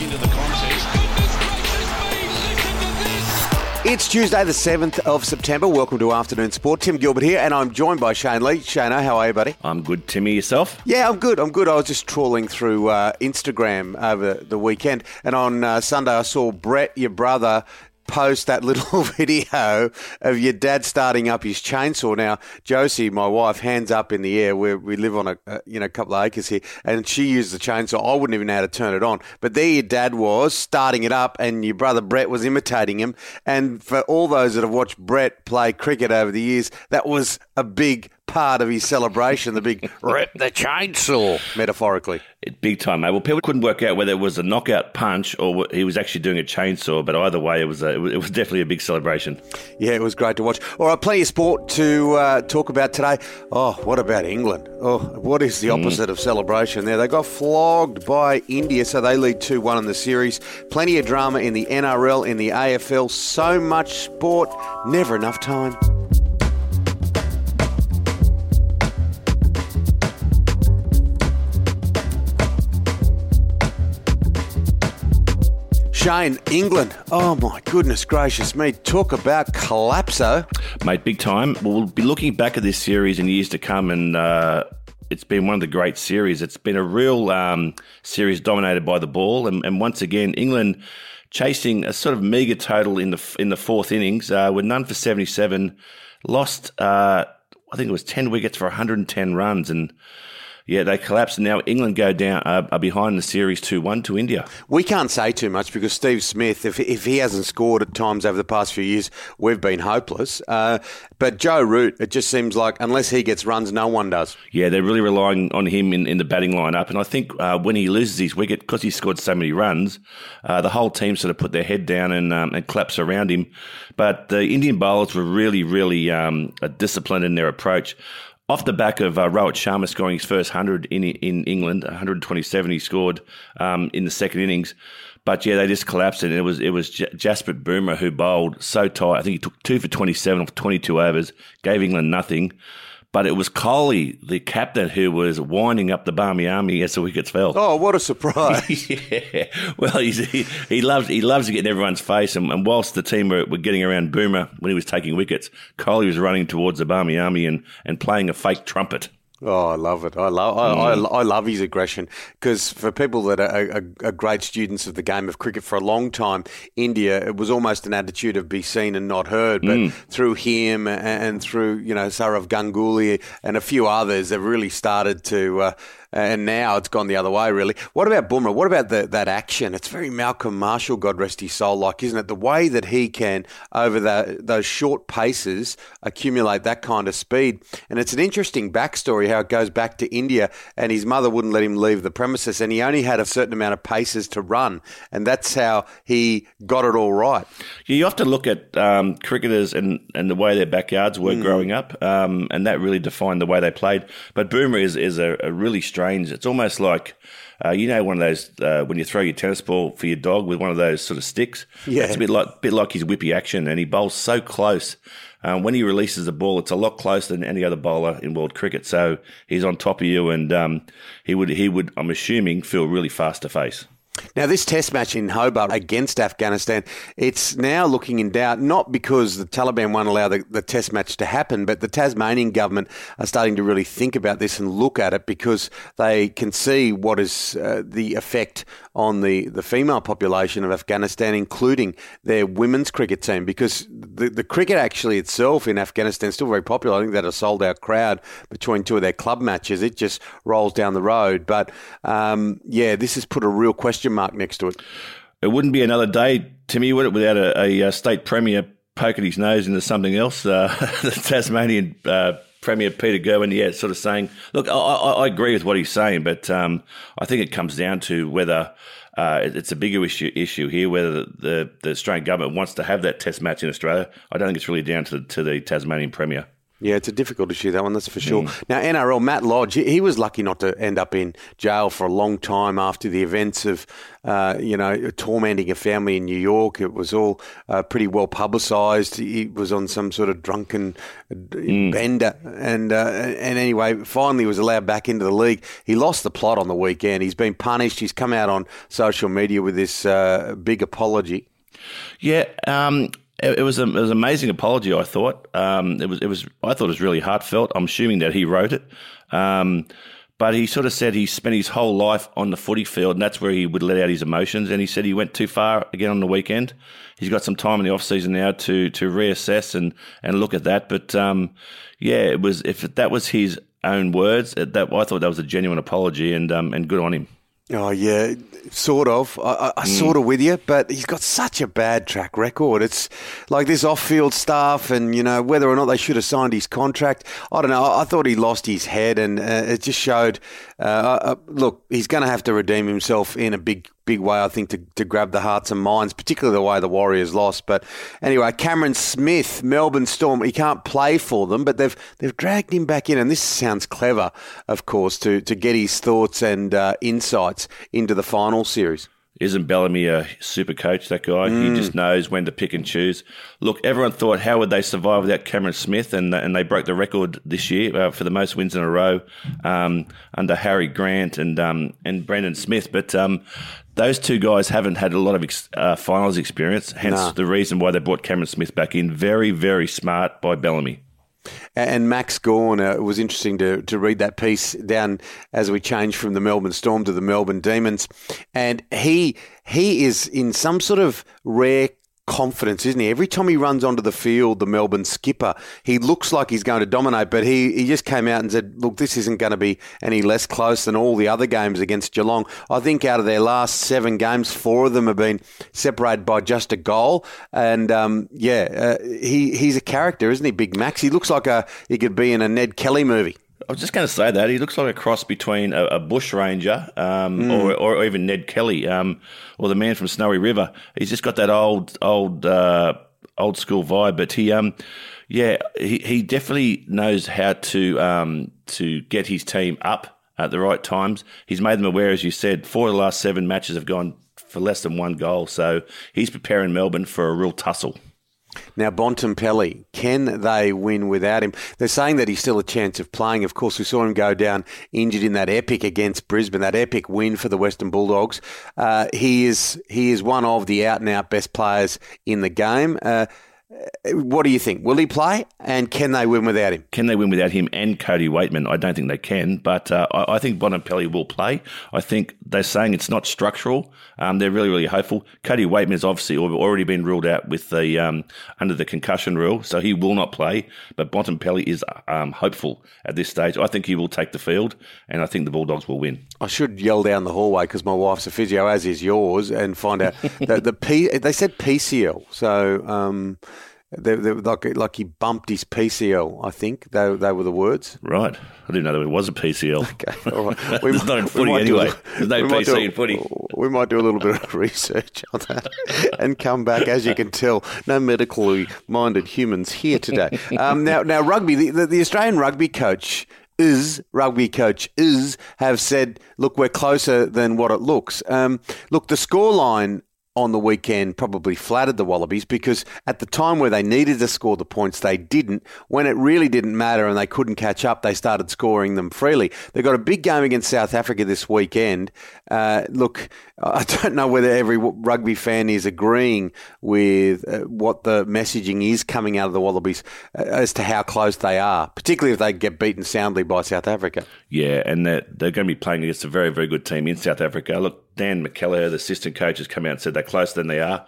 much into the contest. It's Tuesday the 7th of September. Welcome to Afternoon Sport. Tim Gilbert here, and I'm joined by Shane Lee. Shano, how are you, buddy? I'm good, Timmy. Yourself? Yeah, I'm good. I was just trawling through Instagram over the weekend, and on Sunday I saw Brett, your brother, post that little video of your dad starting up his chainsaw. Now, Josie, my wife, hands up in the air. We live on a couple of acres here, and she used the chainsaw. I wouldn't even know how to turn it on. But there your dad was starting it up, and your brother Brett was imitating him. And for all those that have watched Brett play cricket over the years, that was a big part of his celebration, the big rip the chainsaw, metaphorically. Big time, mate. Well, people couldn't work out whether it was a knockout punch or he was actually doing a chainsaw, but either way, it was definitely a big celebration. Yeah, it was great to watch. All right, plenty of sport to talk about today. Oh, what about England? Oh, what is the opposite of celebration there? They got flogged by India, so they lead 2-1 in the series. Plenty of drama in the NRL, in the AFL. So much sport, never enough time. Shane, England, oh my goodness gracious me, talk about collapso. Mate, big time. We'll be looking back at this series in years to come, and it's been one of the great series. It's been a real series dominated by the ball, and once again, England chasing a sort of meagre total in the fourth innings. Were none for 77, lost, I think it was 10 wickets for 110 runs, and yeah, they collapsed, and now England go down, are behind the series 2-1 to India. We can't say too much because Steve Smith, if he hasn't scored at times over the past few years, we've been hopeless. But Joe Root, it just seems like unless he gets runs, no one does. Yeah, they're really relying on him in the batting lineup, and I think when he loses his wicket, because he scored so many runs, the whole team sort of put their head down and collapse around him. But the Indian bowlers were really, really disciplined in their approach. Off the back of Rohit Sharma scoring his first 100 in England, 127 he scored in the second innings. But, yeah, they just collapsed, and it was Jasprit Bumrah who bowled so tight. I think he took 2 for 27 off 22 overs, gave England nothing. But it was Kohli, the captain, who was winding up the Barmy Army as the wickets fell. Oh, what a surprise. Yeah. Well, he loves to get in everyone's face. And whilst the team were getting around Bumrah when he was taking wickets, Kohli was running towards the Barmy Army and playing a fake trumpet. Oh, I love it. I love his aggression because for people that are great students of the game of cricket for a long time, India, it was almost an attitude of be seen and not heard. But through him and through, Sourav Ganguly and a few others, they've really started to and now it's gone the other way, really. What about Bumrah? What about that action? It's very Malcolm Marshall, God rest his soul, like, isn't it? The way that he can, over those short paces, accumulate that kind of speed. And it's an interesting backstory how it goes back to India, and his mother wouldn't let him leave the premises, and he only had a certain amount of paces to run, and that's how he got it all right. Yeah, you have to look at cricketers and the way their backyards were growing up, and that really defined the way they played. But Bumrah is a really strange. It's almost like, one of those when you throw your tennis ball for your dog with one of those sort of sticks. Yeah, it's a bit like his whippy action, and he bowls so close. When he releases the ball, it's a lot closer than any other bowler in world cricket. So he's on top of you, and he would, I'm assuming, feel really fast to face. Now, this test match in Hobart against Afghanistan, it's now looking in doubt, not because the Taliban won't allow the test match to happen, but the Tasmanian government are starting to really think about this and look at it because they can see what is the effect on the female population of Afghanistan, including their women's cricket team, because the cricket actually itself in Afghanistan is still very popular. I think that a sold-out crowd between two of their club matches. It just rolls down the road. But, this has put a real question mark next to it. It wouldn't be another day, Timmy, would it, without a state premier poking his nose into something else? The Tasmanian Premier Peter Gerwin, sort of saying, look, I agree with what he's saying, but I think it comes down to whether it's a bigger issue here, whether the Australian government wants to have that test match in Australia. I don't think it's really down to the Tasmanian Premier. Yeah, it's a difficult issue, that one, that's for sure. Mm. Now, NRL, Matt Lodge, he was lucky not to end up in jail for a long time after the events of, tormenting a family in New York. It was all pretty well publicised. He was on some sort of drunken bender. And anyway, finally was allowed back into the league. He lost the plot on the weekend. He's been punished. He's come out on social media with this big apology. Yeah, It was an amazing apology, I thought. I thought it was really heartfelt. I'm assuming that he wrote it. But he sort of said he spent his whole life on the footy field, and that's where he would let out his emotions. And he said he went too far again on the weekend. He's got some time in the off season now to reassess and look at that. But if that was his own words, I thought that was a genuine apology, and good on him. Oh, yeah, sort of. I sort of with you, but he's got such a bad track record. It's like this off-field stuff and, whether or not they should have signed his contract. I don't know. I thought he lost his head and it just showed, look, he's going to have to redeem himself in a big way, I think, to grab the hearts and minds, particularly the way the Warriors lost. But anyway, Cameron Smith, Melbourne Storm, he can't play for them, but they've dragged him back in. And this sounds clever, of course, to get his thoughts and insights into the final series. Isn't Bellamy a super coach, that guy? Mm. He just knows when to pick and choose. Look, everyone thought, how would they survive without Cameron Smith? And they broke the record this year for the most wins in a row under Harry Grant and Brendan Smith. But those two guys haven't had a lot of finals experience, hence the reason why they brought Cameron Smith back in. Very, very smart by Bellamy. And Max Gawn, it was interesting to read that piece down as we change from the Melbourne Storm to the Melbourne Demons. And he is in some sort of rare confidence, isn't he? Every time he runs onto the field, the Melbourne skipper, he looks like he's going to dominate, but he just came out and said, look, this isn't going to be any less close than all the other games against Geelong. I think out of their last 7 games, 4 of them have been separated by just a goal. And he's a character, isn't he, Big Max? He looks like he could be in a Ned Kelly movie. I was just going to say that. He looks like a cross between a bush ranger or even Ned Kelly or the man from Snowy River. He's just got that old school vibe. But he definitely knows how to get his team up at the right times. He's made them aware, as you said, 4 of the last 7 matches have gone for less than 1 goal. So he's preparing Melbourne for a real tussle. Now, Bontempelli, can they win without him? They're saying that he's still a chance of playing. Of course, we saw him go down injured in that epic against Brisbane, that epic win for the Western Bulldogs. He is one of the out-and-out best players in the game. What do you think? Will he play? And can they win without him? Can they win without him and Cody Waitman? I don't think they can, but I think Bontempelli will play. I think they're saying it's not structural. They're really, really hopeful. Cody Waitman has obviously already been ruled out with the under the concussion rule, so he will not play. But Bontempelli is hopeful at this stage. I think he will take the field, and I think the Bulldogs will win. I should yell down the hallway because my wife's a physio, as is yours, and find out that they said PCL, so. They like he bumped his PCL, I think. They were the words. Right. I didn't know there was a PCL. Okay. All right. It's not in footy anyway. There's no PC in footy. We might do a little bit of research on that and come back, as you can tell. No medically minded humans here today. Now rugby, the Australian rugby coaches have said, look, we're closer than what it looks. Look, the scoreline on the weekend probably flattered the Wallabies because at the time where they needed to score the points, they didn't. When it really didn't matter and they couldn't catch up, they started scoring them freely. They've got a big game against South Africa this weekend. Look, I don't know whether every rugby fan is agreeing with what the messaging is coming out of the Wallabies as to how close they are, particularly if they get beaten soundly by South Africa. Yeah, and they're going to be playing against a very, very good team in South Africa. Look, Dan McKellar, the assistant coach, has come out and said they're closer than they are.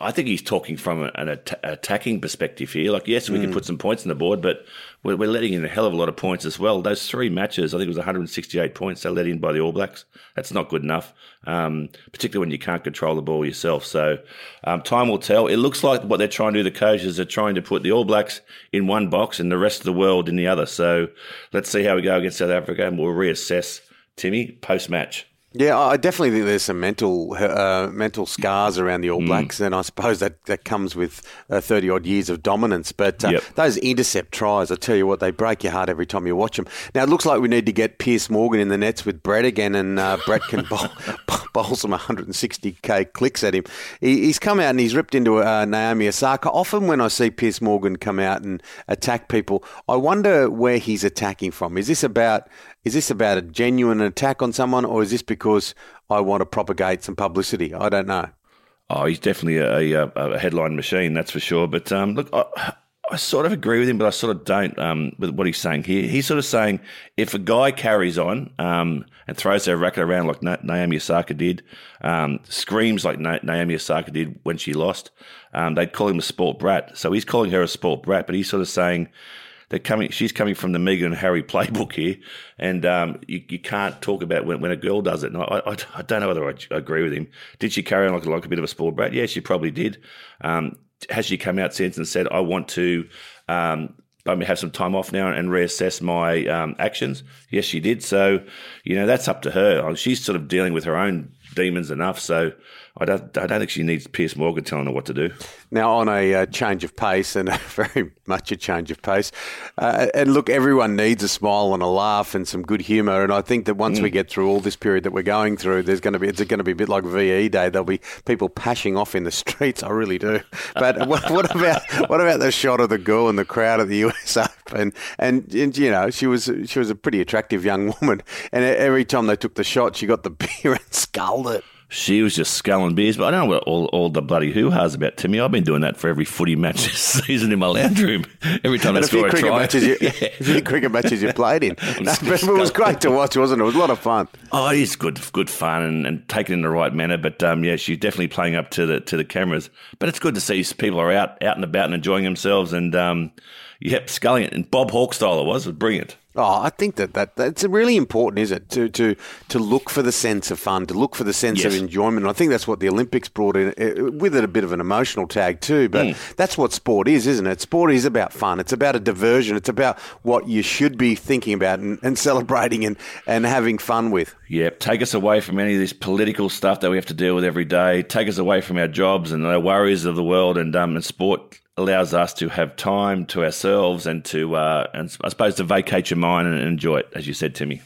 I think he's talking from an attacking perspective here. Like, yes, we can put some points on the board, but we're letting in a hell of a lot of points as well. Those 3 matches, I think it was 168 points they let in by the All Blacks. That's not good enough, particularly when you can't control the ball yourself. So time will tell. It looks like what they're trying to do, the coaches, are trying to put the All Blacks in one box and the rest of the world in the other. So let's see how we go against South Africa, and we'll reassess, Timmy, post-match. Yeah, I definitely think there's some mental scars around the All Blacks, and I suppose that comes with 30-odd years of dominance. But those intercept tries, I tell you what, they break your heart every time you watch them. Now, it looks like we need to get Piers Morgan in the nets with Brett again, and Brett can bowl some 160k clicks at him. He's come out and he's ripped into Naomi Osaka. Often when I see Piers Morgan come out and attack people, I wonder where he's attacking from. Is this about a genuine attack on someone, or is this because I want to propagate some publicity? I don't know. Oh, he's definitely a headline machine, that's for sure. But look, I sort of agree with him, but I sort of don't with what he's saying here. He's sort of saying if a guy carries on and throws their racket around like Naomi Osaka did, screams like Naomi Osaka did when she lost, they'd call him a sport brat. So he's calling her a sport brat, but he's sort of saying – she's coming from the Meghan and Harry playbook here, and you can't talk about when a girl does it. And I don't know whether I agree with him. Did she carry on like a bit of a sport brat? Yeah, she probably did. Has she come out since and said, I want to have some time off now and reassess my actions? Yes, she did. So, you know, that's up to her. She's sort of dealing with her own demons enough, so I don't think she needs Piers Morgan telling her what to do. Now, on a change of pace, and very much a change of pace, and look, everyone needs a smile and a laugh and some good humour, and I think that once we get through all this period that we're going through, it's going to be a bit like VE Day. There'll be people pashing off in the streets. I really do. But what about the shot of the girl in the crowd at the US Open? And you know, she was a pretty attractive young woman, and every time they took the shot, she got the beer and sculled it. She was just sculling beers, but I don't know what all the bloody hoo-ha's about, Timmy. I've been doing that for every footy match this season in my lounge room. Every time I score a try. A few cricket matches you played in. But it was great to watch, wasn't it? It was a lot of fun. Oh, it is good fun and taken in the right manner. But, yeah, she's definitely playing up to the cameras. But it's good to see people are out and about and enjoying themselves and, sculling it. And Bob Hawke style it was. It was brilliant. Oh, I think that's really important, is it, to look for the sense of fun, to look for the sense of enjoyment. And I think that's what the Olympics brought in, with it a bit of an emotional tag too, but that's what sport is, isn't it? Sport is about fun. It's about a diversion. It's about what you should be thinking about and celebrating and having fun with. Yeah, take us away from any of this political stuff that we have to deal with every day. Take us away from our jobs and the worries of the world, and sport allows us to have time to ourselves and to vacate your mind and enjoy it, as you said, Timmy.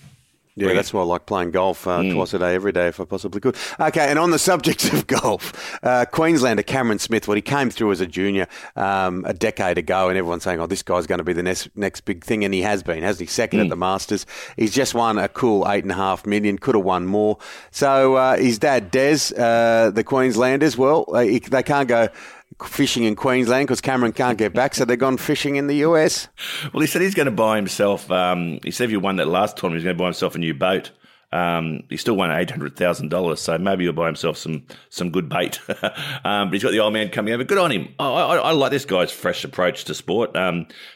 Yeah, that's why I like playing golf twice a day, every day, if I possibly could. Okay, and on the subject of golf, Queenslander Cameron Smith, he came through as a junior a decade ago, and everyone's saying, oh, this guy's going to be the next big thing, and he has been, hasn't he? Second at the Masters. He's just won a cool $8.5 million, could have won more. So his dad, Des, the Queenslanders, they can't go fishing in Queensland because Cameron can't get back, so they've gone fishing in the US. Well, he said he's going to buy himself, he said if he won that last tournament, he's going to buy himself a new boat. He still won $800,000, so maybe he'll buy himself some good bait. But he's got the old man coming over. Good on him. I like this guy's fresh approach to sport.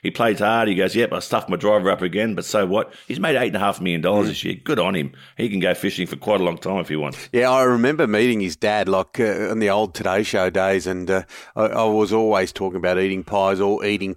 He plays hard. He goes, yep, I stuffed my driver up again, but so what? He's made $8.5 million this year. Good on him. He can go fishing for quite a long time if he wants. Yeah, I remember meeting his dad in the old Today Show days, and I was always talking about eating pies on the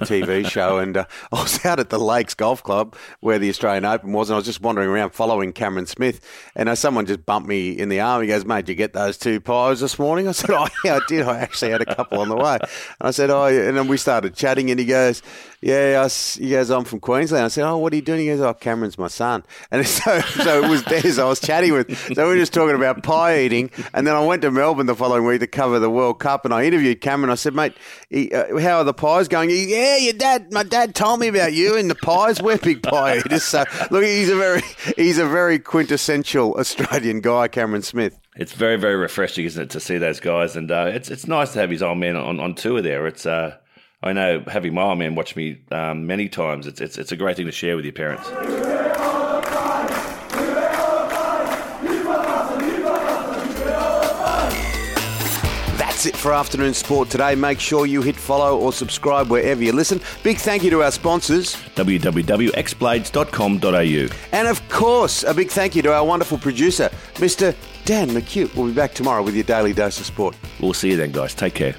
TV show, and I was out at the Lakes Golf Club where the Australian Open was, and I was just wandering around following Cameron Smith, and someone just bumped me in the arm. He goes, mate, did you get those two pies this morning? I said, oh yeah, I did. I actually had a couple on the way. And I said, oh yeah. And then we started chatting, and he goes, I'm from Queensland. I said, oh, what are you doing? He goes, oh, Cameron's my son. And so it was Des I was chatting with. So we were just talking about pie eating, and then I went to Melbourne the following week to cover the World Cup, and I interviewed Cameron. I said, mate, how are the pies going? My dad told me about you and the pies. We're big pie eaters. So look, he's a very quintessential Australian guy, Cameron Smith. It's very, very refreshing, isn't it, to see those guys? And it's nice to have his old man on tour there. It's I know, having my old man watch me many times, it's a great thing to share with your parents. That's it for afternoon sport today. Make sure you hit follow or subscribe wherever you listen. Big thank you to our sponsors, www.xblades.com.au, and of course a big thank you to our wonderful producer, Mr. Dan McHugh. We'll be back tomorrow with your daily dose of sport. We'll see you then, guys. Take care.